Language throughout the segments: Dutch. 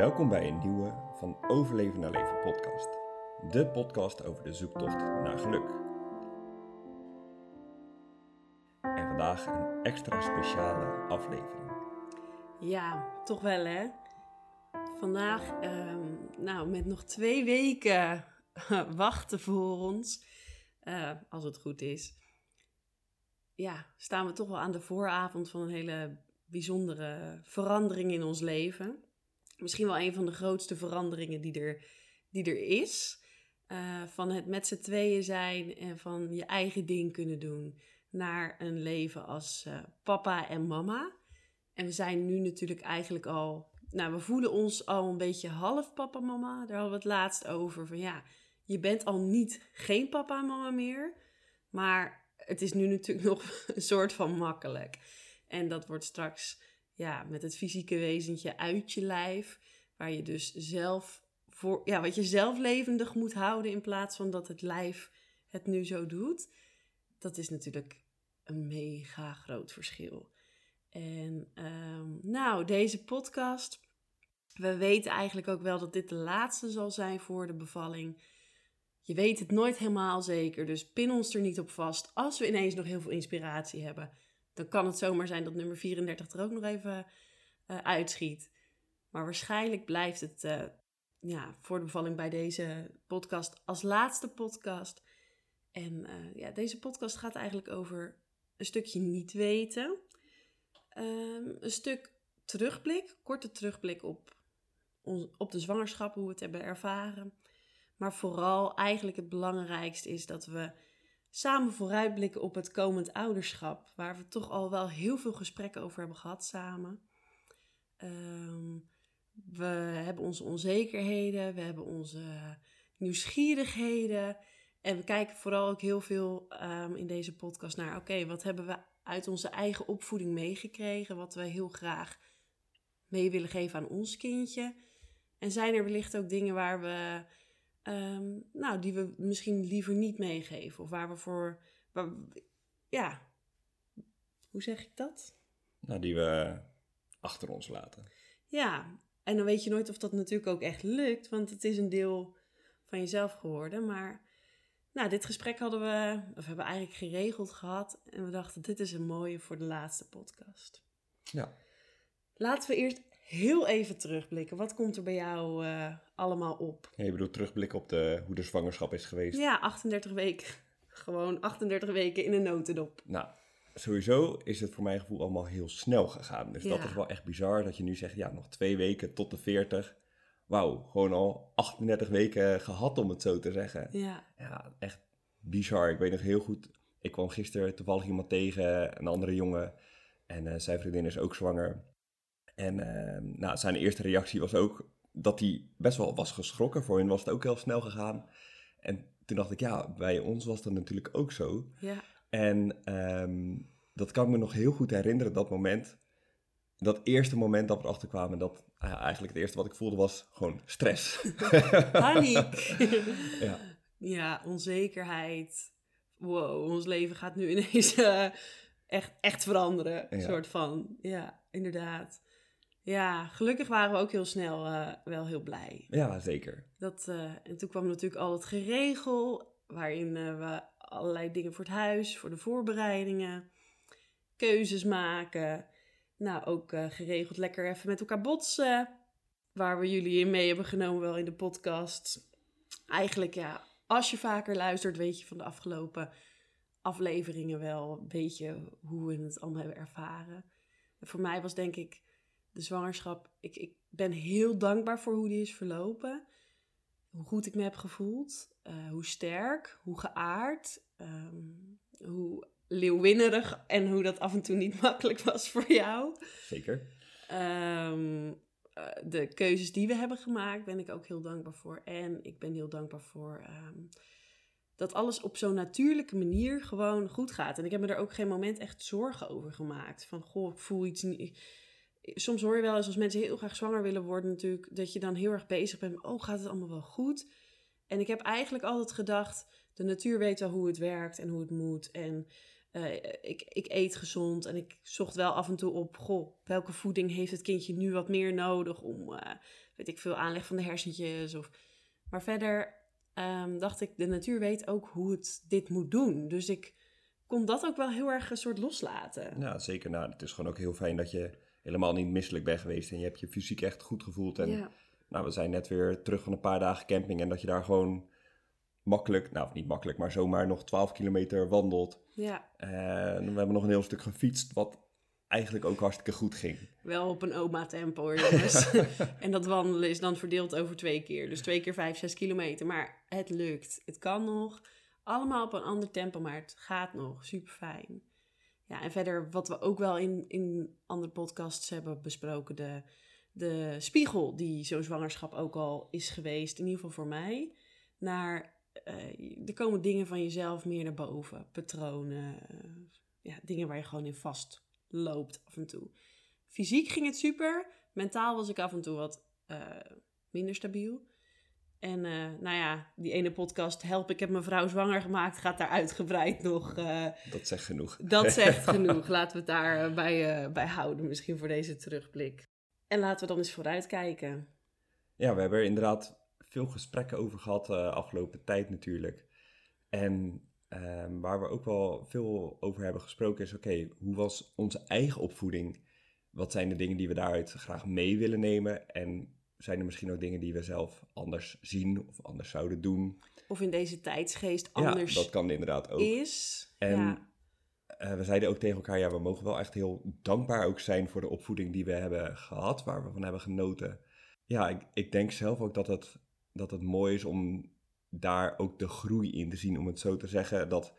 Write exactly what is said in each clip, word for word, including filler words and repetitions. Welkom bij een nieuwe Van Overleven naar Leven podcast. De podcast over de zoektocht naar geluk. En vandaag een extra speciale aflevering. Ja, toch wel hè. Vandaag, eh, nou met nog twee weken wachten voor ons, eh, als het goed is. Ja, staan we toch wel aan de vooravond van een hele bijzondere verandering in ons leven. Misschien wel een van de grootste veranderingen die er, die er is. Uh, van het met z'n tweeën zijn en van je eigen ding kunnen doen. Naar een leven als uh, papa en mama. En we zijn nu natuurlijk eigenlijk al... Nou, we voelen ons al een beetje half papa mama. Daar hadden we het laatst over. Van ja, je bent al niet geen papa en mama meer. Maar het is nu natuurlijk nog een soort van makkelijk. En dat wordt straks... Ja, met het fysieke wezentje uit je lijf. Waar je dus zelf voor, ja, wat je zelf levendig moet houden. In plaats van dat het lijf het nu zo doet. Dat is natuurlijk een mega groot verschil. En um, nou, deze podcast. We weten eigenlijk ook wel dat dit de laatste zal zijn voor de bevalling. Je weet het nooit helemaal zeker. Dus pin ons er niet op vast. Als we ineens nog heel veel inspiratie hebben. Dan kan het zomaar zijn dat nummer vierendertig er ook nog even uh, uitschiet. Maar waarschijnlijk blijft het uh, ja, voor de bevalling bij deze podcast als laatste podcast. En uh, ja, deze podcast gaat eigenlijk over een stukje niet weten. Um, een stuk terugblik, korte terugblik op, on- op de zwangerschap, hoe we het hebben ervaren. Maar vooral eigenlijk het belangrijkste is dat we... samen vooruitblikken op het komend ouderschap. Waar we toch al wel heel veel gesprekken over hebben gehad samen. Um, we hebben onze onzekerheden. We hebben onze nieuwsgierigheden. En we kijken vooral ook heel veel um, in deze podcast naar... Oké, okay, wat hebben we uit onze eigen opvoeding meegekregen? Wat we heel graag mee willen geven aan ons kindje. En zijn er wellicht ook dingen waar we... Um, nou, die we misschien liever niet meegeven. Of waar we voor... Waar we, ja. Hoe zeg ik dat? Nou, die we achter ons laten. Ja. En dan weet je nooit of dat natuurlijk ook echt lukt. Want het is een deel van jezelf geworden. Maar nou, dit gesprek hadden we... Of hebben we eigenlijk geregeld gehad. En we dachten, dit is een mooie voor de laatste podcast. Ja. Laten we eerst... heel even terugblikken. Wat komt er bij jou uh, allemaal op? Ja, je bedoelt terugblikken op de, hoe de zwangerschap is geweest? Ja, achtendertig weken. Gewoon achtendertig weken in een notendop. Nou, sowieso is het voor mijn gevoel allemaal heel snel gegaan. Dus ja. Dat is wel echt bizar dat je nu zegt, ja, nog twee weken tot de veertig. Wauw, gewoon al achtendertig weken gehad om het zo te zeggen. Ja. Ja, echt bizar. Ik weet nog heel goed, ik kwam gisteren toevallig iemand tegen, een andere jongen. En uh, zijn vriendin is ook zwanger. En uh, nou, zijn eerste reactie was ook dat hij best wel was geschrokken. Voor hen was het ook heel snel gegaan. En toen dacht ik, ja, bij ons was dat natuurlijk ook zo. Ja. En um, dat kan ik me nog heel goed herinneren, dat moment. Dat eerste moment dat we erachter kwamen. Dat uh, eigenlijk het eerste wat ik voelde was gewoon stress. Paniek. ja. ja, onzekerheid. Wow, ons leven gaat nu ineens uh, echt, echt veranderen. Een ja. soort van, ja, inderdaad. Ja, gelukkig waren we ook heel snel uh, wel heel blij. Ja, zeker. Dat, uh, en toen kwam natuurlijk al het geregel, waarin uh, we allerlei dingen voor het huis, voor de voorbereidingen, keuzes maken. Nou, ook uh, geregeld lekker even met elkaar botsen, waar we jullie in mee hebben genomen wel in de podcast. Eigenlijk ja, als je vaker luistert, weet je van de afgelopen afleveringen wel, weet je hoe we het allemaal hebben ervaren. En voor mij was denk ik... de zwangerschap, ik, ik ben heel dankbaar voor hoe die is verlopen. Hoe goed ik me heb gevoeld. Uh, hoe sterk, hoe geaard. Um, hoe leeuwinnerig en hoe dat af en toe niet makkelijk was voor jou. Zeker. Um, uh, de keuzes die we hebben gemaakt ben ik ook heel dankbaar voor. En ik ben heel dankbaar voor um, dat alles op zo'n natuurlijke manier gewoon goed gaat. En ik heb me er ook geen moment echt zorgen over gemaakt. Van, goh, ik voel iets niet... Soms hoor je wel eens als mensen heel graag zwanger willen worden natuurlijk... dat je dan heel erg bezig bent met, oh, gaat het allemaal wel goed? En ik heb eigenlijk altijd gedacht... de natuur weet wel hoe het werkt en hoe het moet. En Uh, ik, ik eet gezond en ik zocht wel af en toe op, goh, welke voeding heeft het kindje nu wat meer nodig om, uh, weet ik veel, aanleg van de hersentjes. Of... Maar verder um, dacht ik, de natuur weet ook hoe het dit moet doen. Dus ik kon dat ook wel heel erg een soort loslaten. Ja, zeker. Nou, het is gewoon ook heel fijn dat je helemaal niet misselijk bent geweest en je hebt je fysiek echt goed gevoeld. En ja. Nou, we zijn net weer terug van een paar dagen camping en dat je daar gewoon... makkelijk, nou niet makkelijk, maar zomaar nog twaalf kilometer wandelt. Ja. En we hebben nog een heel stuk gefietst, wat eigenlijk ook hartstikke goed ging. Wel op een oma-tempo, hoor, jongens. En dat wandelen is dan verdeeld over twee keer. Dus twee keer vijf, zes kilometer. Maar het lukt. Het kan nog. Allemaal op een ander tempo, maar het gaat nog. Super fijn. Ja, en verder, wat we ook wel in, in andere podcasts hebben besproken, de, de spiegel die zo'n zwangerschap ook al is geweest, in ieder geval voor mij, naar... Uh, er komen dingen van jezelf meer naar boven. Patronen. Uh, ja, dingen waar je gewoon in vast loopt af en toe. Fysiek ging het super. Mentaal was ik af en toe wat uh, minder stabiel. En uh, nou ja, die ene podcast, help, ik heb mijn vrouw zwanger gemaakt, gaat daar uitgebreid nog. Uh, dat zegt genoeg. Dat zegt genoeg. Laten we het daar uh, bij, uh, bij houden misschien voor deze terugblik. En laten we dan eens vooruitkijken. Ja, we hebben er inderdaad... veel gesprekken over gehad de uh, afgelopen tijd natuurlijk. En uh, waar we ook wel veel over hebben gesproken is... oké, okay, hoe was onze eigen opvoeding? Wat zijn de dingen die we daaruit graag mee willen nemen? En zijn er misschien ook dingen die we zelf anders zien of anders zouden doen? Of in deze tijdsgeest anders. Ja, dat kan inderdaad ook. Is, en ja. uh, we zeiden ook tegen elkaar... ja, we mogen wel echt heel dankbaar ook zijn voor de opvoeding die we hebben gehad... waar we van hebben genoten. Ja, ik, ik denk zelf ook dat het... dat het mooi is om daar ook de groei in te zien, om het zo te zeggen. Dat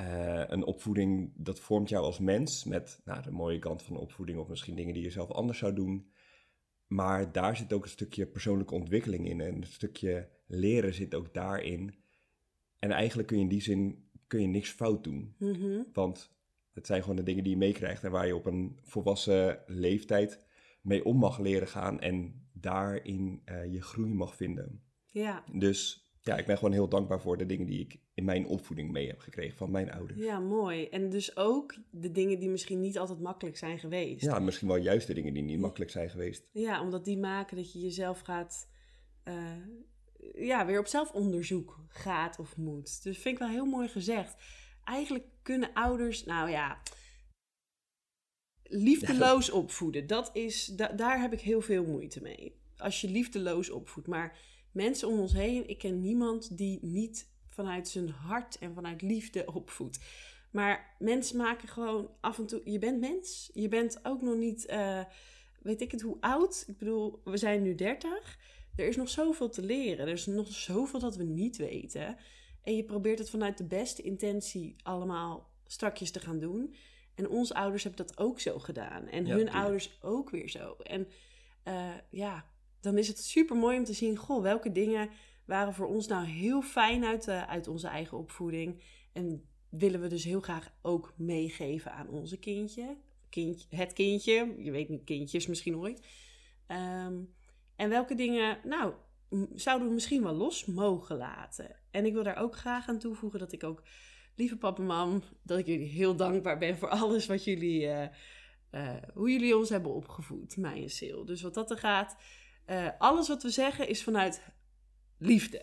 uh, een opvoeding, dat vormt jou als mens met nou, de mooie kant van de opvoeding... of misschien dingen die je zelf anders zou doen. Maar daar zit ook een stukje persoonlijke ontwikkeling in. En een stukje leren zit ook daarin. En eigenlijk kun je in die zin kun je niks fout doen. Mm-hmm. Want het zijn gewoon de dingen die je meekrijgt... en waar je op een volwassen leeftijd mee om mag leren gaan... en daarin uh, je groei mag vinden. Ja. Dus ja, ik ben gewoon heel dankbaar voor de dingen die ik in mijn opvoeding mee heb gekregen van mijn ouders. Ja, mooi. En dus ook de dingen die misschien niet altijd makkelijk zijn geweest. Ja, misschien wel juist de dingen die niet makkelijk zijn geweest. Ja, omdat die maken dat je jezelf gaat, uh, ja, weer op zelfonderzoek gaat of moet. Dus vind ik wel heel mooi gezegd. Eigenlijk kunnen ouders, nou ja... liefdeloos opvoeden, dat is, da- daar heb ik heel veel moeite mee. Als je liefdeloos opvoedt. Maar mensen om ons heen, ik ken niemand die niet vanuit zijn hart en vanuit liefde opvoedt. Maar mensen maken gewoon af en toe... Je bent mens, je bent ook nog niet, uh, weet ik het, hoe oud. Ik bedoel, we zijn nu dertig. Er is nog zoveel te leren. Er is nog zoveel dat we niet weten. En je probeert het vanuit de beste intentie allemaal strakjes te gaan doen... En onze ouders hebben dat ook zo gedaan. En ja, hun ja. ouders ook weer zo. En uh, ja, dan is het super mooi om te zien... goh, welke dingen waren voor ons nou heel fijn uit, uh, uit onze eigen opvoeding. En willen we dus heel graag ook meegeven aan onze kindje. kindje het kindje, je weet niet, kindjes misschien ooit. Um, en welke dingen, nou, m- zouden we misschien wel los mogen laten. En ik wil daar ook graag aan toevoegen dat ik ook... Lieve papa en mam, dat ik jullie heel dankbaar ben voor alles wat jullie, uh, uh, hoe jullie ons hebben opgevoed, mij en Sil. Dus wat dat er gaat, uh, alles wat we zeggen is vanuit liefde.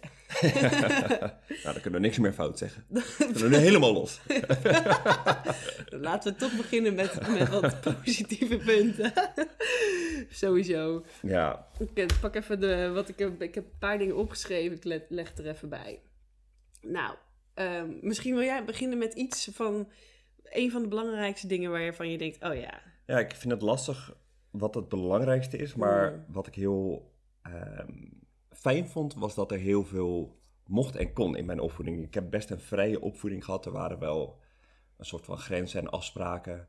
Nou, dan kunnen we niks meer fout zeggen. Dan kunnen we nu helemaal los. Laten we toch beginnen met, met wat positieve punten. Sowieso. Ja. Ik pak even de, wat ik heb, ik heb een paar dingen opgeschreven, ik leg, leg er even bij. Nou. Uh, misschien wil jij beginnen met iets van een van de belangrijkste dingen waarvan je denkt, oh ja. Ja, ik vind het lastig wat het belangrijkste is, maar mm. wat ik heel uh, fijn vond was dat er heel veel mocht en kon in mijn opvoeding. Ik heb best een vrije opvoeding gehad, er waren wel een soort van grenzen en afspraken,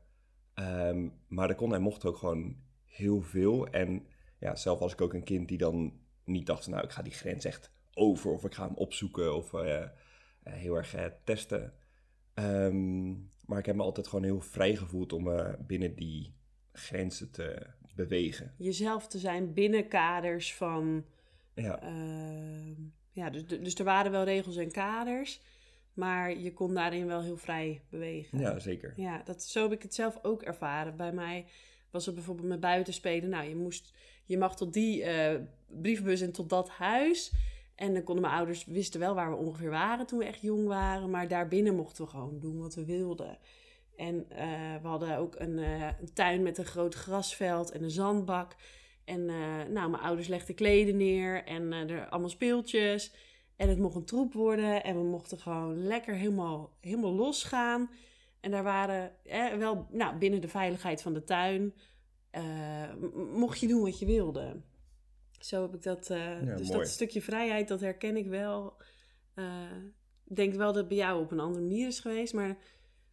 um, maar er kon en mocht ook gewoon heel veel. En ja, zelf was ik ook een kind die dan niet dacht, nou ik ga die grens echt over of ik ga hem opzoeken of... Uh, Uh, heel erg uh, testen. Um, maar ik heb me altijd gewoon heel vrij gevoeld om uh, binnen die grenzen te bewegen. Jezelf te zijn binnen kaders van... Ja. Uh, ja dus, dus er waren wel regels en kaders. Maar je kon daarin wel heel vrij bewegen. Ja, zeker. Ja, dat, zo heb ik het zelf ook ervaren. Bij mij was het bijvoorbeeld met buitenspelen. Nou, je, moest, je mag tot die uh, brievenbus en tot dat huis. En dan konden mijn ouders, wisten wel waar we ongeveer waren toen we echt jong waren. Maar daarbinnen mochten we gewoon doen wat we wilden. En uh, we hadden ook een, uh, een tuin met een groot grasveld en een zandbak. En uh, nou, mijn ouders legden kleden neer en uh, er allemaal speeltjes. En het mocht een troep worden en we mochten gewoon lekker helemaal, helemaal losgaan. En daar waren eh, wel nou, binnen de veiligheid van de tuin, uh, mocht je doen wat je wilde. Zo heb ik dat, uh, ja, dus mooi. Dat stukje vrijheid, dat herken ik wel. Ik uh, denk wel dat het bij jou op een andere manier is geweest, maar...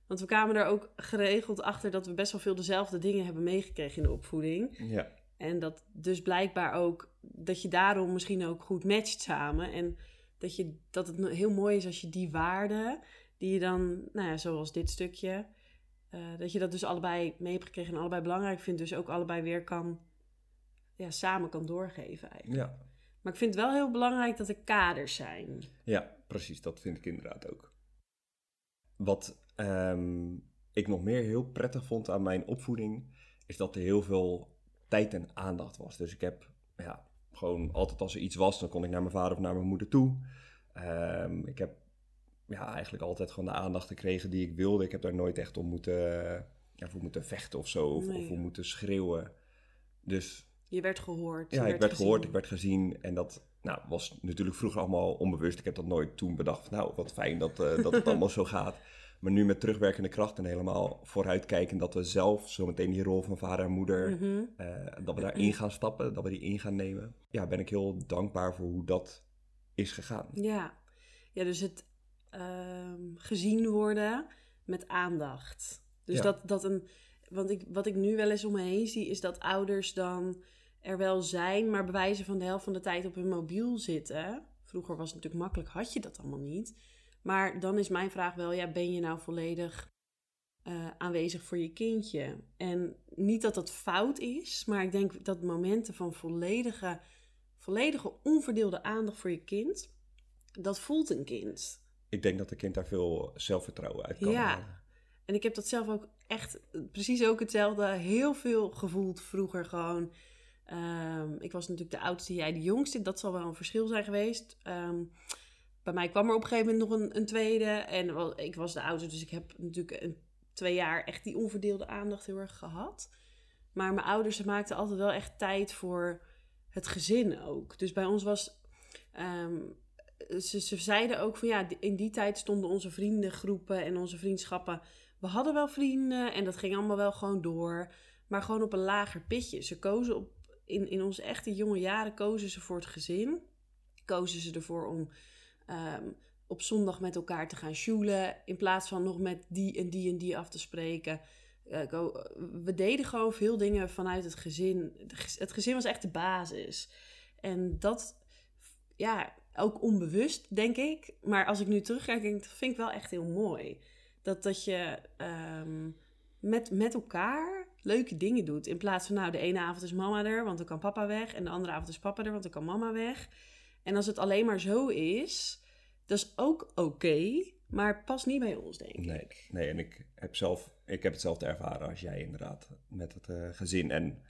Want we kwamen er ook geregeld achter dat we best wel veel dezelfde dingen hebben meegekregen in de opvoeding. Ja. En dat dus blijkbaar ook, dat je daarom misschien ook goed matcht samen. En dat, je, dat het heel mooi is als je die waarden, die je dan, nou ja, zoals dit stukje, uh, dat je dat dus allebei mee hebt gekregen en allebei belangrijk vindt. Dus ook allebei weer kan, ja, samen kan doorgeven eigenlijk. Ja. Maar ik vind het wel heel belangrijk dat er kaders zijn. Ja, precies. Dat vind ik inderdaad ook. Wat... Um, ik nog meer heel prettig vond aan mijn opvoeding, is dat er heel veel tijd en aandacht was. Dus ik heb ja, gewoon altijd als er iets was, dan kon ik naar mijn vader of naar mijn moeder toe. Um, ik heb ja, eigenlijk altijd gewoon de aandacht gekregen die ik wilde. Ik heb daar nooit echt om moeten, ja, voor moeten vechten of zo, of, nee, of om moeten schreeuwen. Dus, je werd gehoord. Ja, werd ik werd gezien. gehoord, ik werd gezien en dat... Nou, was natuurlijk vroeger allemaal onbewust. Ik heb dat nooit toen bedacht. Nou, wat fijn dat, uh, dat het allemaal zo gaat. Maar nu met terugwerkende kracht en helemaal vooruitkijken... dat we zelf zometeen die rol van vader en moeder... Mm-hmm. Uh, dat we daarin gaan stappen, dat we die in gaan nemen. Ja, ben ik heel dankbaar voor hoe dat is gegaan. Ja, ja, dus het uh, gezien worden met aandacht. Dus ja. dat, dat een... Want ik, wat ik nu wel eens om me heen zie, is dat ouders dan... er wel zijn, maar bewijzen van de helft van de tijd op hun mobiel zitten. Vroeger was het natuurlijk makkelijk, had je dat allemaal niet. Maar dan is mijn vraag wel, ja, ben je nou volledig uh, aanwezig voor je kindje? En niet dat dat fout is, maar ik denk dat momenten van volledige, volledige onverdeelde aandacht voor je kind, dat voelt een kind. Ik denk dat een kind daar veel zelfvertrouwen uit kan halen. Ja, en ik heb dat zelf ook echt, precies ook hetzelfde, heel veel gevoeld vroeger gewoon... Um, ik was natuurlijk de oudste, jij de jongste. Dat zal wel een verschil zijn geweest. Um, bij mij kwam er op een gegeven moment nog een, een tweede. En wel, ik was de oudste, dus ik heb natuurlijk een, twee jaar echt die onverdeelde aandacht heel erg gehad. Maar mijn ouders maakten altijd wel echt tijd voor het gezin ook. Dus bij ons was... Um, ze, ze zeiden ook van ja, in die tijd stonden onze vriendengroepen en onze vriendschappen. We hadden wel vrienden en dat ging allemaal wel gewoon door. Maar gewoon op een lager pitje. Ze kozen op... In, in onze echte jonge jaren kozen ze voor het gezin. Kozen ze ervoor om um, op zondag met elkaar te gaan sjoelen. In plaats van nog met die en die en die af te spreken. Uh, go, we deden gewoon veel dingen vanuit het gezin. Het gezin was echt de basis. En dat, ja, ook onbewust, denk ik. Maar als ik nu terugkijk, denk ik, dat vind ik wel echt heel mooi. Dat, dat je um, met, met elkaar... leuke dingen doet. In plaats van nou, de ene avond is mama er, want dan kan papa weg. En de andere avond is papa er, want dan kan mama weg. En als het alleen maar zo is, dat is ook oké, okay, maar past niet bij ons, denk nee, ik. Nee, en ik heb, zelf, ik heb hetzelfde ervaren als jij inderdaad, met het uh, gezin. En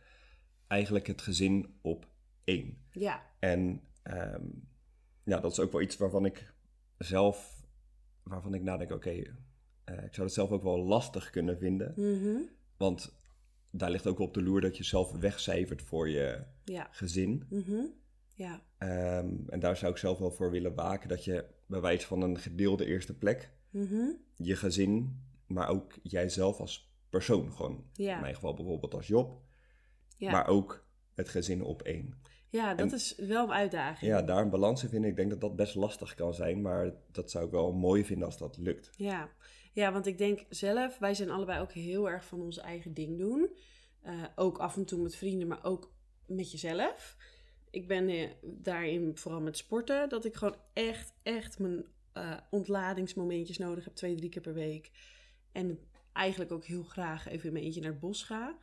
eigenlijk het gezin op één. Ja. En um, ja, dat is ook wel iets waarvan ik zelf, waarvan ik nadenk, oké, okay, uh, ik zou het zelf ook wel lastig kunnen vinden. Mm-hmm. Want... daar ligt ook op de loer dat je zelf wegcijfert voor je ja. gezin. Mm-hmm. Ja. Um, en daar zou ik zelf wel voor willen waken. Dat je bij wijze van een gedeelde eerste plek... Mm-hmm. je gezin, maar ook jijzelf als persoon gewoon. Ja. In mijn geval bijvoorbeeld als Job. Ja. Maar ook het gezin op één. Ja, dat en, is wel een uitdaging. Ja, daar een balans in vinden. Ik denk dat dat best lastig kan zijn. Maar dat zou ik wel mooi vinden als dat lukt. Ja. Ja, want ik denk zelf, wij zijn allebei ook heel erg van ons eigen ding doen. Uh, ook af en toe met vrienden, maar ook met jezelf. Ik ben uh, daarin vooral met sporten, dat ik gewoon echt, echt mijn uh, ontladingsmomentjes nodig heb. Twee, drie keer per week. En eigenlijk ook heel graag even in mijn eentje naar het bos ga.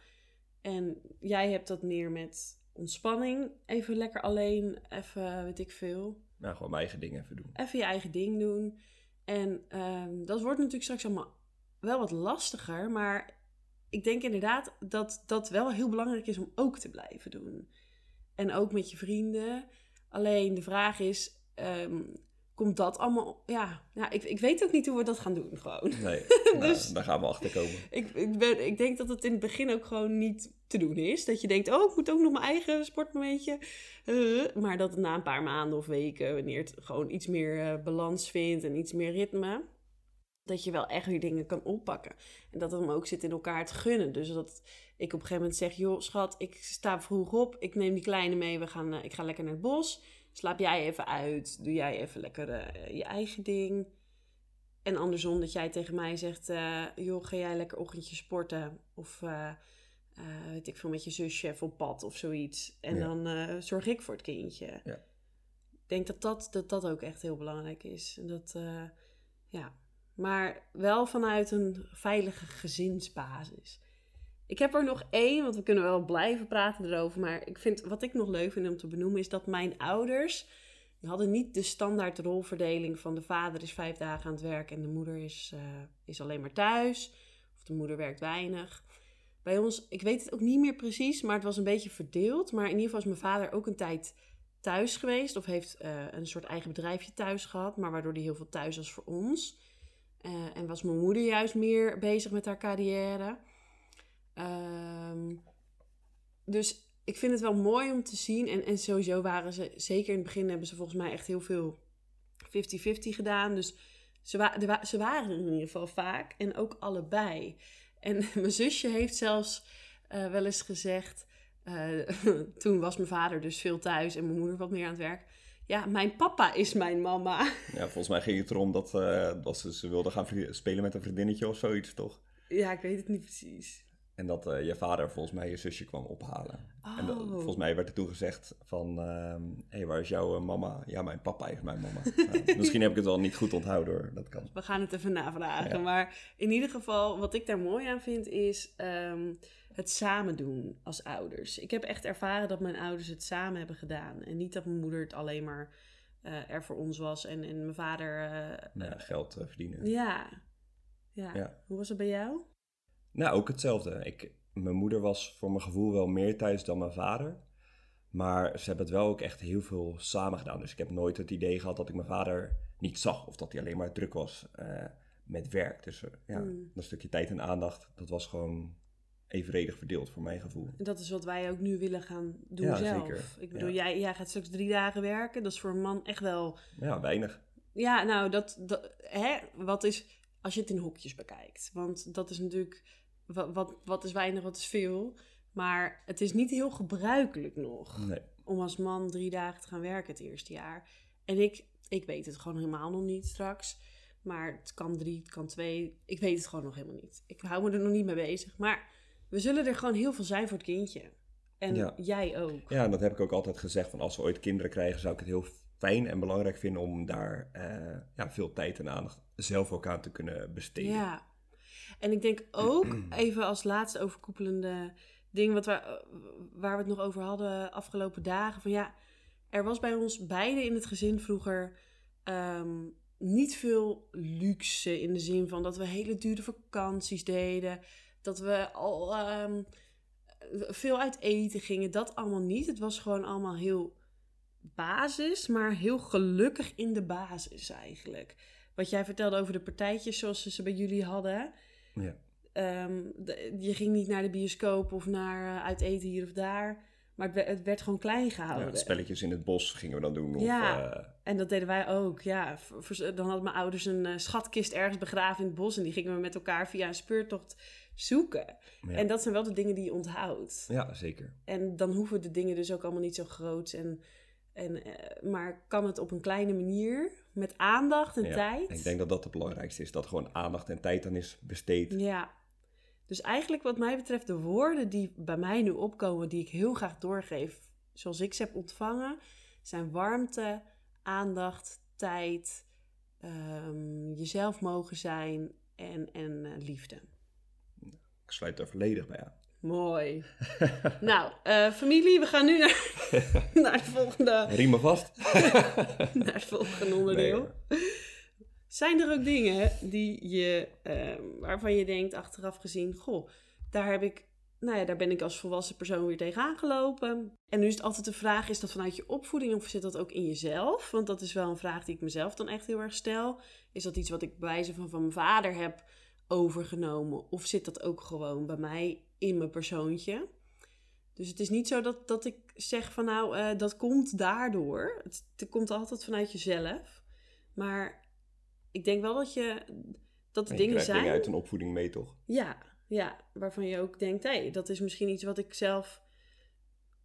En jij hebt dat meer met ontspanning. Even lekker alleen, even weet ik veel. Nou, gewoon mijn eigen ding even doen. Even je eigen ding doen. En um, dat wordt natuurlijk straks allemaal wel wat lastiger. Maar ik denk inderdaad dat dat wel heel belangrijk is om ook te blijven doen. En ook met je vrienden. Alleen de vraag is, um, komt dat allemaal... Ja, nou, ik, ik weet ook niet hoe we dat gaan doen gewoon. Nee, dus, nou, daar gaan we achter komen. Ik, ik, ben, ik denk dat het in het begin ook gewoon niet te doen is. Dat je denkt, oh, ik moet ook nog mijn eigen sportmomentje. Uh, maar dat het na een paar maanden of weken, wanneer het gewoon iets meer uh, balans vindt en iets meer ritme, dat je wel echt weer dingen kan oppakken. En dat het hem ook zit in elkaar te gunnen. Dus dat ik op een gegeven moment zeg, joh, schat, ik sta vroeg op. Ik neem die kleine mee, we gaan, uh, ik ga lekker naar het bos. Slaap jij even uit, doe jij even lekker uh, je eigen ding. En andersom dat jij tegen mij zegt, uh, joh, ga jij lekker ochtendje sporten? Of uh, uh, weet ik veel, met je zusje even op pad of zoiets. En ja. dan uh, zorg ik voor het kindje. Ja. Ik denk dat dat, dat dat ook echt heel belangrijk is. En dat, uh, ja... Maar wel vanuit een veilige gezinsbasis. Ik heb er nog één, want we kunnen wel blijven praten erover. Maar ik vind, wat ik nog leuk vind om te benoemen is dat mijn ouders hadden niet de standaard rolverdeling van de vader is vijf dagen aan het werk en de moeder is, uh, is alleen maar thuis. Of de moeder werkt weinig. Bij ons, ik weet het ook niet meer precies, maar het was een beetje verdeeld. Maar in ieder geval is mijn vader ook een tijd thuis geweest. Of heeft uh, een soort eigen bedrijfje thuis gehad, maar waardoor hij heel veel thuis was voor ons. Uh, en was mijn moeder juist meer bezig met haar carrière. Um, dus ik vind het wel mooi om te zien. En, en sowieso waren ze, zeker in het begin hebben ze volgens mij echt heel veel vijftig vijftig gedaan. Dus ze, wa- de wa- ze waren er in ieder geval vaak. En ook allebei. En mijn zusje heeft zelfs uh, wel eens gezegd. Uh, toen was mijn vader dus veel thuis en mijn moeder wat meer aan het werk. Ja, mijn papa is mijn mama. Ja, volgens mij ging het erom dat, uh, dat ze, ze wilde gaan vri- spelen met een vriendinnetje of zoiets, toch? Ja, ik weet het niet precies. En dat uh, je vader volgens mij je zusje kwam ophalen. Oh. En dat, volgens mij werd er toen gezegd van, hé, uh, hey, waar is jouw mama? Ja, mijn papa is mijn mama. Nou, misschien heb ik het wel niet goed onthouden hoor, dat kan. We gaan het even navragen. Ja. Maar in ieder geval, wat ik daar mooi aan vind is um, het samen doen als ouders. Ik heb echt ervaren dat mijn ouders het samen hebben gedaan. En niet dat mijn moeder het alleen maar uh, er voor ons was en, en mijn vader... Uh, nou, uh, geld uh, verdienen. Ja. Ja. ja. Hoe was het bij jou? Nou, ook hetzelfde. Ik, mijn moeder was voor mijn gevoel wel meer thuis dan mijn vader. Maar ze hebben het wel ook echt heel veel samen gedaan. Dus ik heb nooit het idee gehad dat ik mijn vader niet zag. Of dat hij alleen maar druk was uh, met werk. Dus uh, ja, mm. dat stukje tijd en aandacht, dat was gewoon evenredig verdeeld voor mijn gevoel. En dat is wat wij ook nu willen gaan doen ja, zelf. Zeker. Ik bedoel, ja. jij, jij gaat straks drie dagen werken. Dat is voor een man echt wel... Ja, weinig. Ja, nou, dat, dat hè, wat is... Als je het in hokjes bekijkt. Want dat is natuurlijk... Wat, wat, wat is weinig, wat is veel. Maar het is niet heel gebruikelijk nog. Nee. Om als man drie dagen te gaan werken het eerste jaar. En ik, ik weet het gewoon helemaal nog niet straks. Maar het kan drie, het kan twee. Ik weet het gewoon nog helemaal niet. Ik hou me er nog niet mee bezig. Maar we zullen er gewoon heel veel zijn voor het kindje. En ja. jij ook. Ja, dat heb ik ook altijd gezegd. Van als we ooit kinderen krijgen, zou ik het heel fijn en belangrijk vinden om daar uh, ja, veel tijd en aandacht zelf ook aan te kunnen besteden. Ja. En ik denk ook, even als laatste overkoepelende ding, wat we, waar we het nog over hadden afgelopen dagen, van ja, er was bij ons beiden in het gezin vroeger um, niet veel luxe in de zin van dat we hele dure vakanties deden, dat we al um, veel uit eten gingen, dat allemaal niet. Het was gewoon allemaal heel basis, maar heel gelukkig in de basis eigenlijk. Wat jij vertelde over de partijtjes zoals ze bij jullie hadden. Ja. Um, de, je ging niet naar de bioscoop of naar uh, uit eten hier of daar. Maar het, het werd gewoon klein gehouden. Ja, spelletjes in het bos gingen we dan doen. Ja, of, uh... en dat deden wij ook. Ja. Dan hadden mijn ouders een uh, schatkist ergens begraven in het bos. En die gingen we met elkaar via een speurtocht zoeken. Ja. En dat zijn wel de dingen die je onthoudt. Ja, zeker. En dan hoeven de dingen dus ook allemaal niet zo groot. En, en, uh, maar kan het op een kleine manier... Met aandacht en ja, tijd. Ik denk dat dat het belangrijkste is. Dat gewoon aandacht en tijd aan is besteed. Ja. Dus eigenlijk wat mij betreft de woorden die bij mij nu opkomen... die ik heel graag doorgeef, zoals ik ze heb ontvangen... zijn warmte, aandacht, tijd, um, jezelf mogen zijn en, en uh, liefde. Ik sluit daar volledig bij aan. Mooi. Nou, uh, familie, we gaan nu naar, naar het volgende... Riemen vast. Naar het volgende onderdeel. Nee, Zijn er ook dingen die je, uh, waarvan je denkt achteraf gezien, goh, daar heb ik, nou ja, daar ben ik als volwassen persoon weer tegenaan gelopen. En nu is het altijd de vraag, is dat vanuit je opvoeding of zit dat ook in jezelf? Want dat is wel een vraag die ik mezelf dan echt heel erg stel. Is dat iets wat ik bij wijze van, van mijn vader heb overgenomen? Of zit dat ook gewoon bij mij in mijn persoontje? Dus het is niet zo dat, dat ik zeg van nou, uh, dat komt daardoor. Het, het komt altijd vanuit jezelf. Maar ik denk wel dat je, dat de je dingen zijn... dingen uit een opvoeding mee, toch? Ja, ja, waarvan je ook denkt, hé, hey, dat is misschien iets wat ik zelf,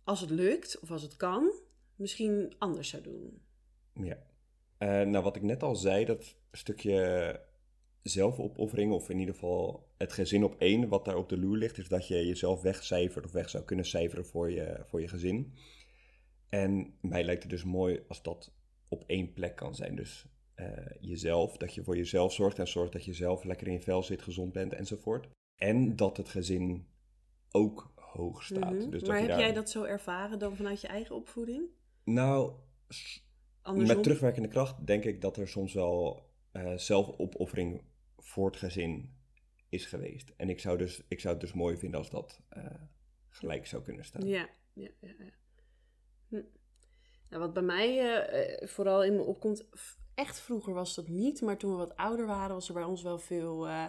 als het lukt of als het kan, misschien anders zou doen. Ja. Uh, nou, wat ik net al zei, dat stukje zelfopoffering, of in ieder geval het gezin op één, wat daar op de loer ligt, is dat je jezelf wegcijfert of weg zou kunnen cijferen voor je, voor je gezin. En mij lijkt het dus mooi als dat op één plek kan zijn, dus... Uh, jezelf, dat je voor jezelf zorgt en zorgt dat je zelf lekker in je vel zit, gezond bent enzovoort. En dat het gezin ook hoog staat. Mm-hmm. Dus dat maar heb daar... jij dat zo ervaren dan vanuit je eigen opvoeding? Nou, andersom? Met terugwerkende kracht denk ik dat er soms wel uh, zelfopoffering voor het gezin is geweest. En ik zou, dus, ik zou het dus mooi vinden als dat uh, gelijk zou kunnen staan. Ja, ja, ja. ja. Hm. Nou, wat bij mij uh, vooral in me opkomt... Echt vroeger was dat niet, maar toen we wat ouder waren was er bij ons wel veel... Uh,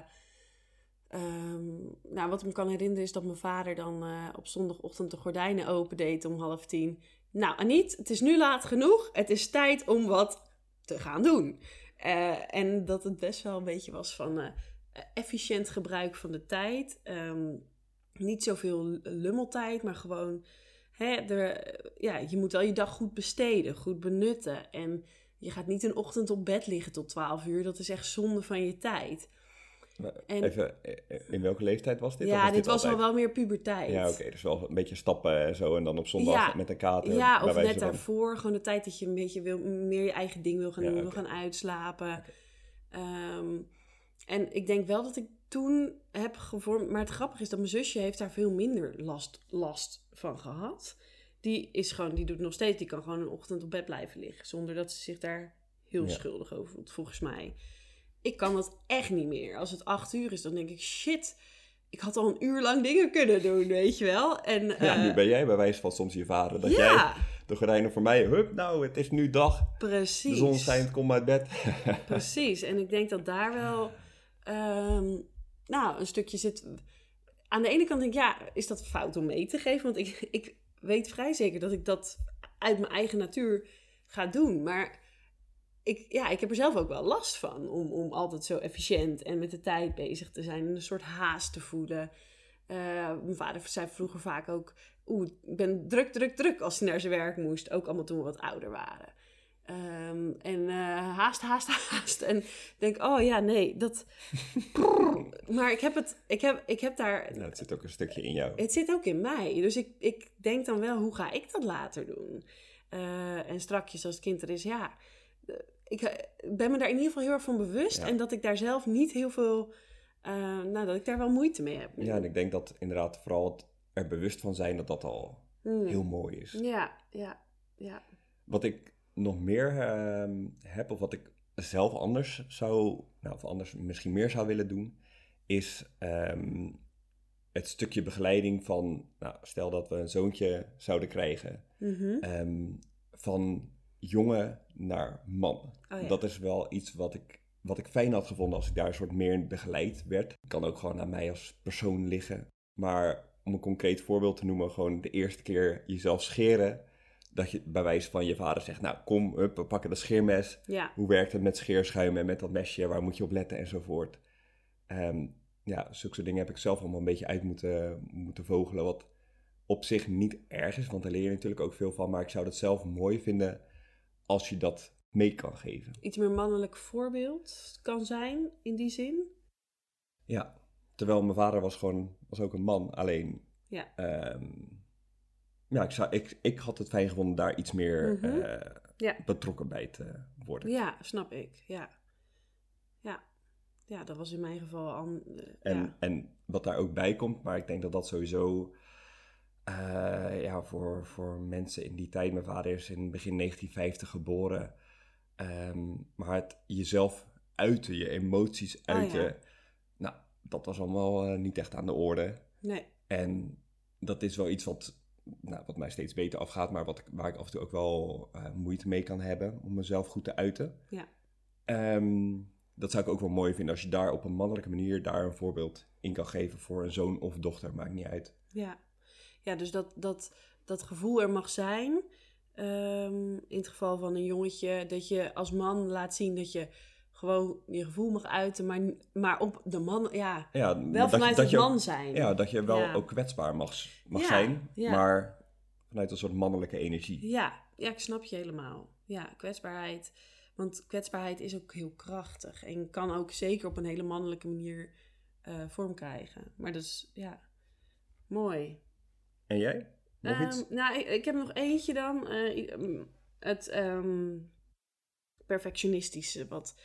um, nou, wat ik me kan herinneren is dat mijn vader dan uh, op zondagochtend de gordijnen opendeed om half tien. Nou, Aniet, het is nu laat genoeg. Het is tijd om wat te gaan doen. Uh, en dat het best wel een beetje was van uh, efficiënt gebruik van de tijd. Um, niet zoveel lummeltijd, maar gewoon... Hè, de, ja, je moet wel je dag goed besteden, goed benutten en... Je gaat niet een ochtend op bed liggen tot twaalf uur. Dat is echt zonde van je tijd. En, even, in welke leeftijd was dit? Ja, was dit, dit was al wel meer puberteit. Ja, oké. Okay, dus wel een beetje stappen en zo. En dan op zondag ja, met een kater. Ja, of net daarvoor. Van... Gewoon de tijd dat je een beetje wil, meer je eigen ding wil gaan doen. Ja, okay. Wil gaan uitslapen. Okay. Um, en ik denk wel dat ik toen heb gevormd... Maar het grappige is dat mijn zusje heeft daar veel minder last, last van gehad. Die is gewoon, die doet nog steeds, die kan gewoon een ochtend op bed blijven liggen. Zonder dat ze zich daar heel ja. schuldig over voelt, volgens mij. Ik kan dat echt niet meer. Als het acht uur is, dan denk ik, shit, ik had al een uur lang dingen kunnen doen, weet je wel. En, ja, uh, nu ben jij bij wijze van soms je vader. Dat ja. jij de gordijnen voor mij, hup, nou, het is nu dag. Precies. De zon schijnt, kom uit bed. Precies, en ik denk dat daar wel, um, nou, een stukje zit. Aan de ene kant denk ik, ja, is dat fout om mee te geven? Want ik... ik weet vrij zeker dat ik dat uit mijn eigen natuur ga doen. Maar ik, ja, ik heb er zelf ook wel last van. Om, om altijd zo efficiënt en met de tijd bezig te zijn. En een soort haast te voelen. Uh, mijn vader zei vroeger vaak ook... Oeh, ik ben druk, druk, druk als hij naar zijn werk moest. Ook allemaal toen we wat ouder waren. Um, en uh, haast, haast, haast. En denk, oh ja, nee, dat... maar ik heb het, ik heb, ik heb daar... Nou, het zit ook een stukje in jou. Het zit ook in mij. Dus ik, ik denk dan wel, hoe ga ik dat later doen? Uh, en strakjes als het kind er is, ja... Ik ben me daar in ieder geval heel erg van bewust. Ja. En dat ik daar zelf niet heel veel... Uh, nou, dat ik daar wel moeite mee heb. Nu. Ja, en ik denk dat inderdaad vooral het er bewust van zijn dat dat al hmm. heel mooi is. Ja, ja, ja. Wat ik... nog meer uh, heb, of wat ik zelf anders zou, nou, of anders misschien meer zou willen doen, is um, het stukje begeleiding van, nou, stel dat we een zoontje zouden krijgen, mm-hmm. um, van jongen naar man. Oh, ja. Dat is wel iets wat ik, wat ik fijn had gevonden als ik daar een soort meer in begeleid werd. Het kan ook gewoon aan mij als persoon liggen, maar om een concreet voorbeeld te noemen, gewoon de eerste keer jezelf scheren. Dat je bij wijze van je vader zegt, nou kom, hup, we pakken dat scheermes. Ja. Hoe werkt het met scheerschuim en met dat mesje? Waar moet je op letten enzovoort? Um, ja, zulke soort dingen heb ik zelf allemaal een beetje uit moeten, moeten vogelen. Wat op zich niet erg is, want daar leer je natuurlijk ook veel van. Maar ik zou dat zelf mooi vinden als je dat mee kan geven. Iets meer mannelijk voorbeeld kan zijn in die zin? Ja, terwijl mijn vader was gewoon was ook een man, alleen... Ja. Um, Ja, ik, zou, ik, ik had het fijn gevonden daar iets meer mm-hmm. uh, ja. betrokken bij te worden. Ja, snap ik. Ja, ja. ja dat was in mijn geval... An- uh, en, ja. en wat daar ook bij komt, maar ik denk dat dat sowieso... Uh, ja, voor, voor mensen in die tijd... Mijn vader is in begin negentien vijftig geboren. Um, maar het jezelf uiten, je emoties uiten. Oh, ja. Nou, dat was allemaal uh, niet echt aan de orde. Nee. En dat is wel iets wat, nou, wat mij steeds beter afgaat, maar wat, waar ik af en toe ook wel uh, moeite mee kan hebben om mezelf goed te uiten. Ja. Um, dat zou ik ook wel mooi vinden als je daar op een mannelijke manier daar een voorbeeld in kan geven voor een zoon of dochter, maakt niet uit. Ja, ja dus dat, dat, dat gevoel er mag zijn, um, in het geval van een jongetje, dat je als man laat zien dat je gewoon je gevoel mag uiten, maar, maar op de man, ja, ja wel vanuit het man zijn. Ja, dat je wel ja. ook kwetsbaar mag, mag ja, zijn, ja. maar vanuit een soort mannelijke energie. Ja, ja, ik snap je helemaal. Ja, kwetsbaarheid. Want kwetsbaarheid is ook heel krachtig en kan ook zeker op een hele mannelijke manier uh, vorm krijgen. Maar dat is, ja, mooi. En jij? Nog um, iets? Nou, ik, ik heb nog eentje dan. Uh, het um, perfectionistische, wat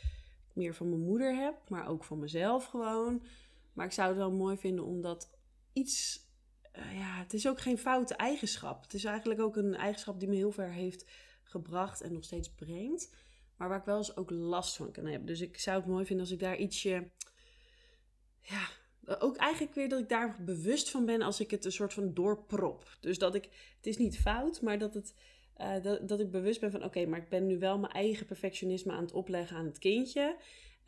ik meer van mijn moeder heb, maar ook van mezelf gewoon. Maar ik zou het wel mooi vinden omdat iets... Uh, ja, het is ook geen foute eigenschap. Het is eigenlijk ook een eigenschap die me heel ver heeft gebracht en nog steeds brengt. Maar waar ik wel eens ook last van kan hebben. Dus ik zou het mooi vinden als ik daar ietsje... Ja, ook eigenlijk weer dat ik daar bewust van ben als ik het een soort van doorprop. Dus dat ik... Het is niet fout, maar dat, het, uh, dat, dat ik bewust ben van... Oké, okay, maar ik ben nu wel mijn eigen perfectionisme aan het opleggen aan het kindje.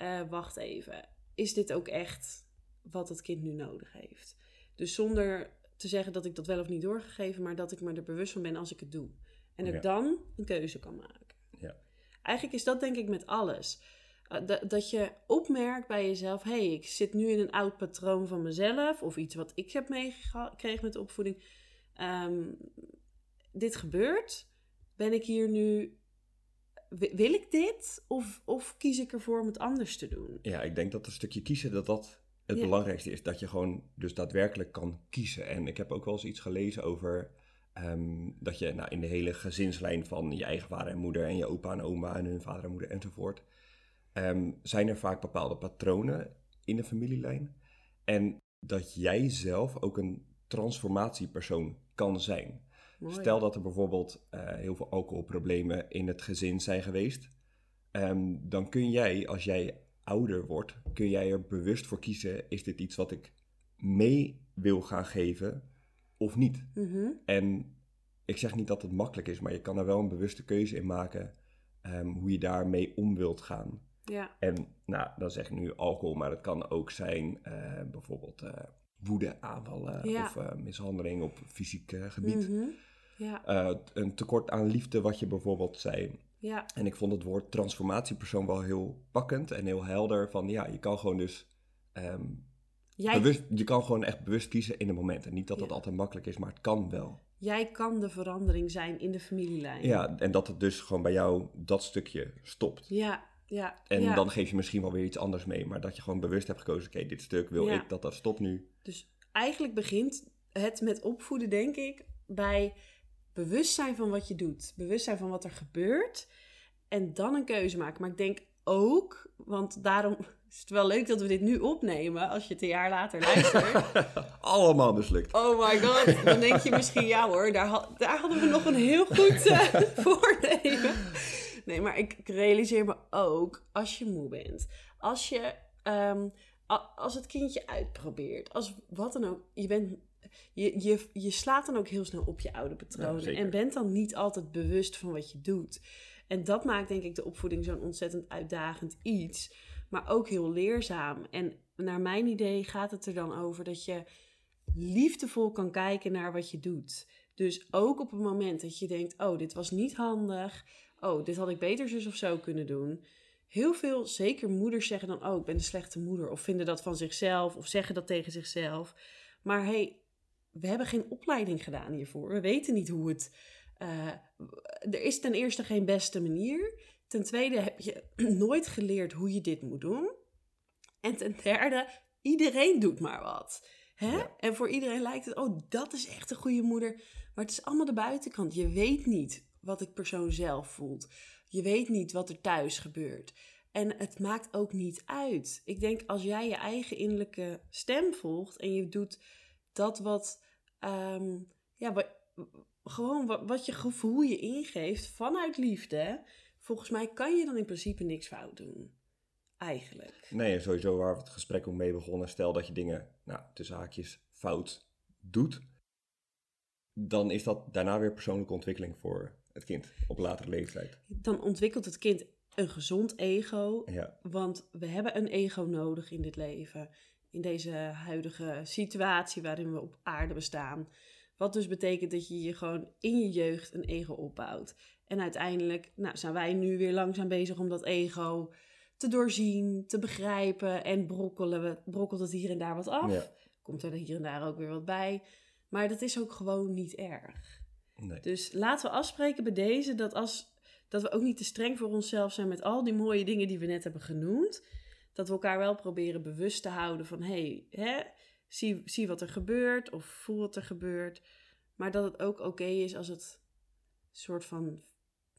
Uh, wacht even. Is dit ook echt wat het kind nu nodig heeft? Dus zonder te zeggen dat ik dat wel of niet doorgegeven... maar dat ik me er bewust van ben als ik het doe. En dat ik dan een keuze kan maken. Ja. Eigenlijk is dat denk ik met alles. Dat je opmerkt bij jezelf... hé, hey, ik zit nu in een oud patroon van mezelf... of iets wat ik heb meegekregen met de opvoeding. Um, dit gebeurt. Ben ik hier nu... Wil ik dit? Of, of kies ik ervoor om het anders te doen? Ja, ik denk dat een stukje kiezen... dat dat het ja. belangrijkste is. Dat je gewoon dus daadwerkelijk kan kiezen. En ik heb ook wel eens iets gelezen over... Um, dat je nou, in de hele gezinslijn van je eigen vader en moeder... en je opa en oma en hun vader en moeder enzovoort... Um, zijn er vaak bepaalde patronen in de familielijn. En dat jij zelf ook een transformatiepersoon kan zijn. Mooi. Stel dat er bijvoorbeeld uh, heel veel alcoholproblemen in het gezin zijn geweest. Um, dan kun jij, als jij ouder wordt... kun jij er bewust voor kiezen... is dit iets wat ik mee wil gaan geven... of niet. Mm-hmm. En ik zeg niet dat het makkelijk is... maar je kan er wel een bewuste keuze in maken... Um, hoe je daarmee om wilt gaan. Ja. En nou, dan zeg ik nu alcohol... maar het kan ook zijn... Uh, bijvoorbeeld uh, woedeaanvallen... Ja. of uh, mishandeling op fysiek uh, gebied. Mm-hmm. Ja. Uh, een tekort aan liefde... wat je bijvoorbeeld zei. Ja. En ik vond het woord transformatiepersoon... wel heel pakkend en heel helder... van ja, je kan gewoon dus... Um, Jij... Bewust, je kan gewoon echt bewust kiezen in de momenten. Niet dat dat ja. altijd makkelijk is, maar het kan wel. Jij kan de verandering zijn in de familielijn. Ja, en dat het dus gewoon bij jou dat stukje stopt. Ja, ja. En ja. dan geef je misschien wel weer iets anders mee. Maar dat je gewoon bewust hebt gekozen, oké, okay, dit stuk wil ja. ik dat dat stopt nu. Dus eigenlijk begint het met opvoeden, denk ik, bij bewustzijn van wat je doet. Bewustzijn van wat er gebeurt. En dan een keuze maken. Maar ik denk ook, want daarom... Is het wel leuk dat we dit nu opnemen als je het een jaar later luistert? Allemaal mislukt. Oh my god, dan denk je misschien, ja hoor, daar, had, daar hadden we nog een heel goed uh, voornemen. Nee, maar ik, ik realiseer me ook, als je moe bent, als je um, a, als het kindje uitprobeert, als wat dan ook, je, bent, je, je, je slaat dan ook heel snel op je oude patronen. Ja, en bent dan niet altijd bewust van wat je doet. En dat maakt denk ik de opvoeding zo'n ontzettend uitdagend iets... Maar ook heel leerzaam. En naar mijn idee gaat het er dan over dat je liefdevol kan kijken naar wat je doet. Dus ook op het moment dat je denkt, oh, dit was niet handig. Oh, dit had ik beter zus of zo kunnen doen. Heel veel, zeker moeders zeggen dan, oh, ik ben een slechte moeder. Of vinden dat van zichzelf, of zeggen dat tegen zichzelf. Maar hé, hey, we hebben geen opleiding gedaan hiervoor. We weten niet hoe het... Uh, er is ten eerste geen beste manier... Ten tweede heb je nooit geleerd hoe je dit moet doen. En ten derde, iedereen doet maar wat. Hè? Ja. En voor iedereen lijkt het, oh, dat is echt een goede moeder. Maar het is allemaal de buitenkant. Je weet niet wat de persoon zelf voelt. Je weet niet wat er thuis gebeurt. En het maakt ook niet uit. Ik denk, als jij je eigen innerlijke stem volgt... en je doet dat wat... Um, ja, wat gewoon wat, wat je gevoel je ingeeft vanuit liefde... Volgens mij kan je dan in principe niks fout doen. eigenlijk. Nee, sowieso waar we het gesprek ook mee begonnen. Stel dat je dingen, nou, tussen haakjes, fout doet. Dan is dat daarna weer persoonlijke ontwikkeling voor het kind op latere leeftijd. Dan ontwikkelt het kind een gezond ego. Ja. Want we hebben een ego nodig in dit leven. In deze huidige situatie waarin we op aarde bestaan. Wat dus betekent dat je je gewoon in je jeugd een ego opbouwt. En uiteindelijk nou, zijn wij nu weer langzaam bezig om dat ego te doorzien, te begrijpen. En brokkelen we, brokkelt het hier en daar wat af. Ja. Komt er hier en daar ook weer wat bij. Maar dat is ook gewoon niet erg. Nee. Dus laten we afspreken bij deze dat, als, dat we ook niet te streng voor onszelf zijn met al die mooie dingen die we net hebben genoemd. Dat we elkaar wel proberen bewust te houden van, hé, hey, hè, zie, zie wat er gebeurt of voel wat er gebeurt. Maar dat het ook oké okay is als het soort van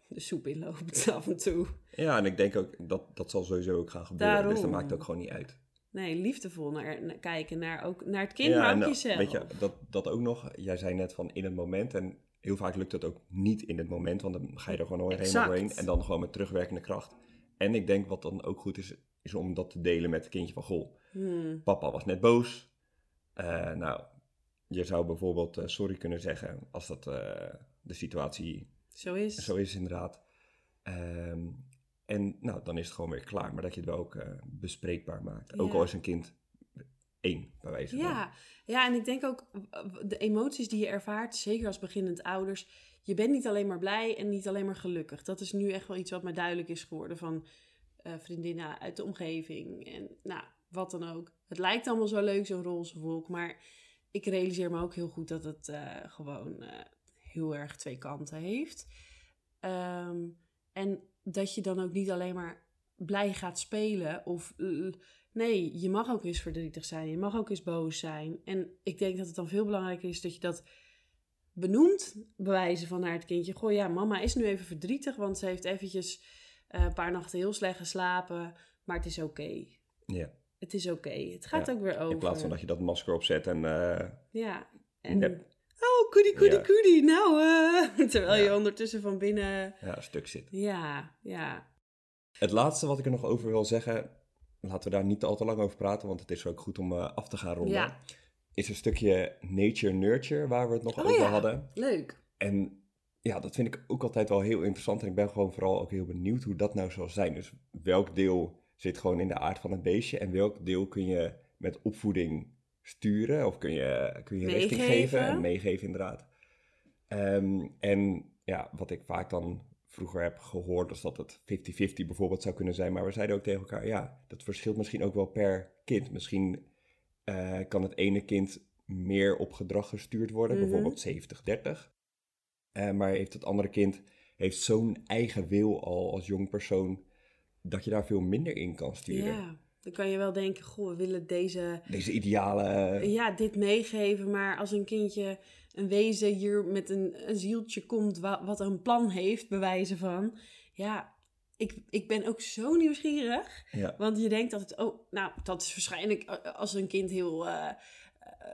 de soep inloopt af en toe. Ja, en ik denk ook, dat, dat zal sowieso ook gaan gebeuren. Daarom. Dus dat maakt ook gewoon niet uit. Nee, liefdevol naar, naar kijken, naar, ook, naar het kind, ja, maar ook nou, jezelf. Weet je, dat, dat ook nog. Jij zei net van in het moment. En heel vaak lukt dat ook niet in het moment, want dan ga je er gewoon nooit helemaal doorheen. En dan gewoon met terugwerkende kracht. En ik denk wat dan ook goed is, is om dat te delen met het kindje van, goh, hmm. papa was net boos. Uh, nou, je zou bijvoorbeeld uh, sorry kunnen zeggen als dat uh, de situatie zo is. Zo is inderdaad. Um, En nou, dan is het gewoon weer klaar. Maar dat je het wel ook uh, bespreekbaar maakt. Ook ja. al is een kind één, bij wijze van. Ja. ja, en ik denk ook de emoties die je ervaart, zeker als beginnend ouders. Je bent niet alleen maar blij en niet alleen maar gelukkig. Dat is nu echt wel iets wat mij duidelijk is geworden van uh, vriendinnen uit de omgeving. En nou, wat dan ook. Het lijkt allemaal zo leuk, zo'n roze wolk. Maar ik realiseer me ook heel goed dat het uh, gewoon uh, heel erg twee kanten heeft. Um, en... dat je dan ook niet alleen maar blij gaat spelen. Of uh, nee, je mag ook eens verdrietig zijn. Je mag ook eens boos zijn. En ik denk dat het dan veel belangrijker is dat je dat benoemt. Bewijzen van naar het kindje. Goh ja, mama is nu even verdrietig. Want ze heeft eventjes uh, een paar nachten heel slecht geslapen. Maar het is oké. Okay. Ja. Het is oké. Okay. Het gaat ja, ook weer over. In plaats van dat je dat masker opzet en... Uh, ja. En... Nep. Oh, koedie, koedie, ja. koedie. Nou, uh, terwijl ja. je ondertussen van binnen... Ja, een stuk zit. Ja, ja. Het laatste wat ik er nog over wil zeggen... Laten we daar niet al te lang over praten... want het is ook goed om uh, af te gaan ronden. Ja. Is een stukje nature-nurture... waar we het nog oh, over ja. hadden. Leuk. En ja, dat vind ik ook altijd wel heel interessant... en ik ben gewoon vooral ook heel benieuwd hoe dat nou zal zijn. Dus welk deel zit gewoon in de aard van het beestje... en welk deel kun je met opvoeding... sturen of kun je kun je meegeven. richting geven en meegeven inderdaad. Um, en ja, wat ik vaak dan vroeger heb gehoord is dat het vijftig vijftig bijvoorbeeld zou kunnen zijn. Maar we zeiden ook tegen elkaar, ja, dat verschilt misschien ook wel per kind. Misschien uh, kan het ene kind meer op gedrag gestuurd worden, mm-hmm. bijvoorbeeld zeventig dertig. Uh, maar heeft het andere kind heeft zo'n eigen wil al als jong persoon dat je daar veel minder in kan sturen. Yeah. Dan kan je wel denken, goh, we willen deze... Deze ideale... Ja, dit meegeven. Maar als een kindje, een wezen hier met een, een zieltje komt... Wa- wat een plan heeft, bewijzen van... Ja, ik, ik ben ook zo nieuwsgierig. Ja. Want je denkt altijd, oh, nou, dat is waarschijnlijk... Als een kind heel, uh,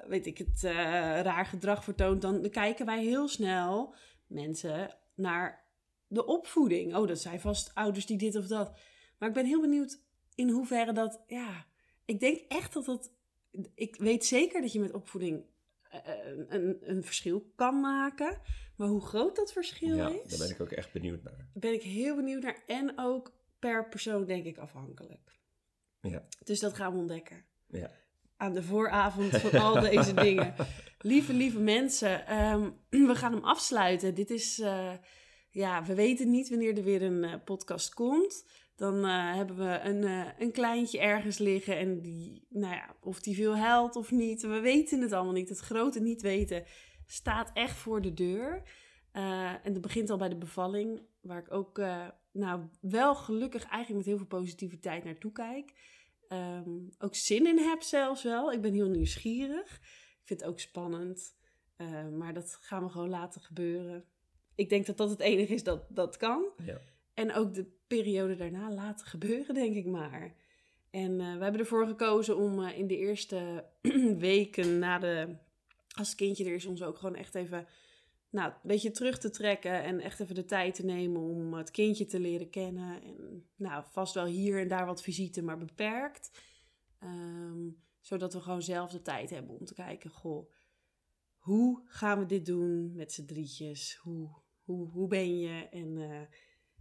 weet ik het, uh, raar gedrag vertoont... Dan kijken wij heel snel, mensen, naar de opvoeding. Oh, dat zijn vast ouders die dit of dat. Maar ik ben heel benieuwd... In hoeverre dat, ja, ik denk echt dat dat, ik weet zeker dat je met opvoeding een, een, een verschil kan maken. Maar hoe groot dat verschil ja, is. Ja, daar ben ik ook echt benieuwd naar. Ben ik heel benieuwd naar en ook per persoon denk ik afhankelijk. Ja. Dus dat gaan we ontdekken. Ja. Aan de vooravond van al deze dingen. Lieve, lieve mensen, um, we gaan hem afsluiten. Dit is, uh, ja, we weten niet wanneer er weer een uh, podcast komt. Dan uh, hebben we een, uh, een kleintje ergens liggen en die, nou ja, of die veel huilt of niet. We weten het allemaal niet. Het grote niet weten staat echt voor de deur. Uh, en dat begint al bij de bevalling, waar ik ook uh, nou, wel gelukkig eigenlijk met heel veel positiviteit naartoe kijk. Um, ook zin in heb zelfs wel. Ik ben heel nieuwsgierig. Ik vind het ook spannend. Uh, maar dat gaan we gewoon laten gebeuren. Ik denk dat dat het enige is dat dat kan. Ja. En ook de periode daarna laten gebeuren, denk ik maar. En uh, we hebben ervoor gekozen om uh, in de eerste weken na de... Als het kindje er is, ons ook gewoon echt even nou, een beetje terug te trekken en echt even de tijd te nemen om het kindje te leren kennen. En nou, vast wel hier en daar wat visite, maar beperkt. Um, zodat we gewoon zelf de tijd hebben om te kijken, goh, hoe gaan we dit doen met z'n drietjes? Hoe, hoe, hoe ben je? En uh,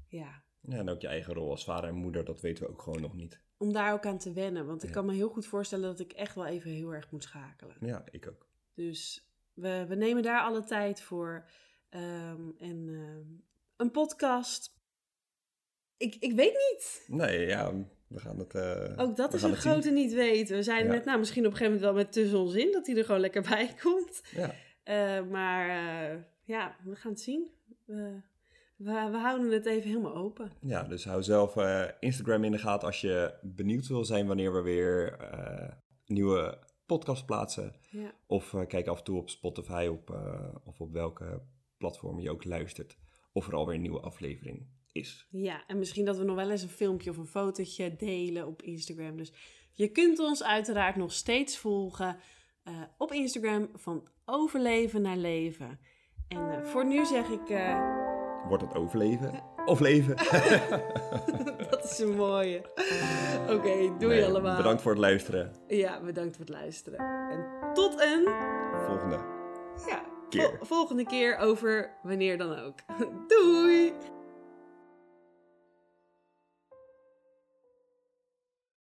ja... Ja, en ook je eigen rol als vader en moeder, dat weten we ook gewoon nog niet. Om daar ook aan te wennen, want ik ja. kan me heel goed voorstellen dat ik echt wel even heel erg moet schakelen. Ja, ik ook. Dus we, we nemen daar alle tijd voor. Um, en um, een podcast. Ik, ik weet niet. Nee, ja, we gaan het... Uh, ook dat is een grote zien. Niet weten. We zijn ja. met, nou, misschien op een gegeven moment wel met tussen ons in, dat hij er gewoon lekker bij komt. Ja. Uh, maar uh, ja, we gaan het zien. Uh, We, we houden het even helemaal open. Ja, dus hou zelf uh, Instagram in de gaten als je benieuwd wil zijn wanneer we weer uh, nieuwe podcast plaatsen. Ja. Of uh, kijk af en toe op Spotify op, uh, of op welke platform je ook luistert. Of er alweer een nieuwe aflevering is. Ja, en misschien dat we nog wel eens een filmpje of een fotootje delen op Instagram. Dus je kunt ons uiteraard nog steeds volgen uh, op Instagram van overleven naar leven. En uh, voor nu zeg ik... Uh, Wordt het overleven of leven? Dat is een mooie. Oké, okay, doei nee, allemaal. Bedankt voor het luisteren. Ja, bedankt voor het luisteren. En tot een... Volgende ja, keer. Vol- volgende keer over wanneer dan ook. Doei!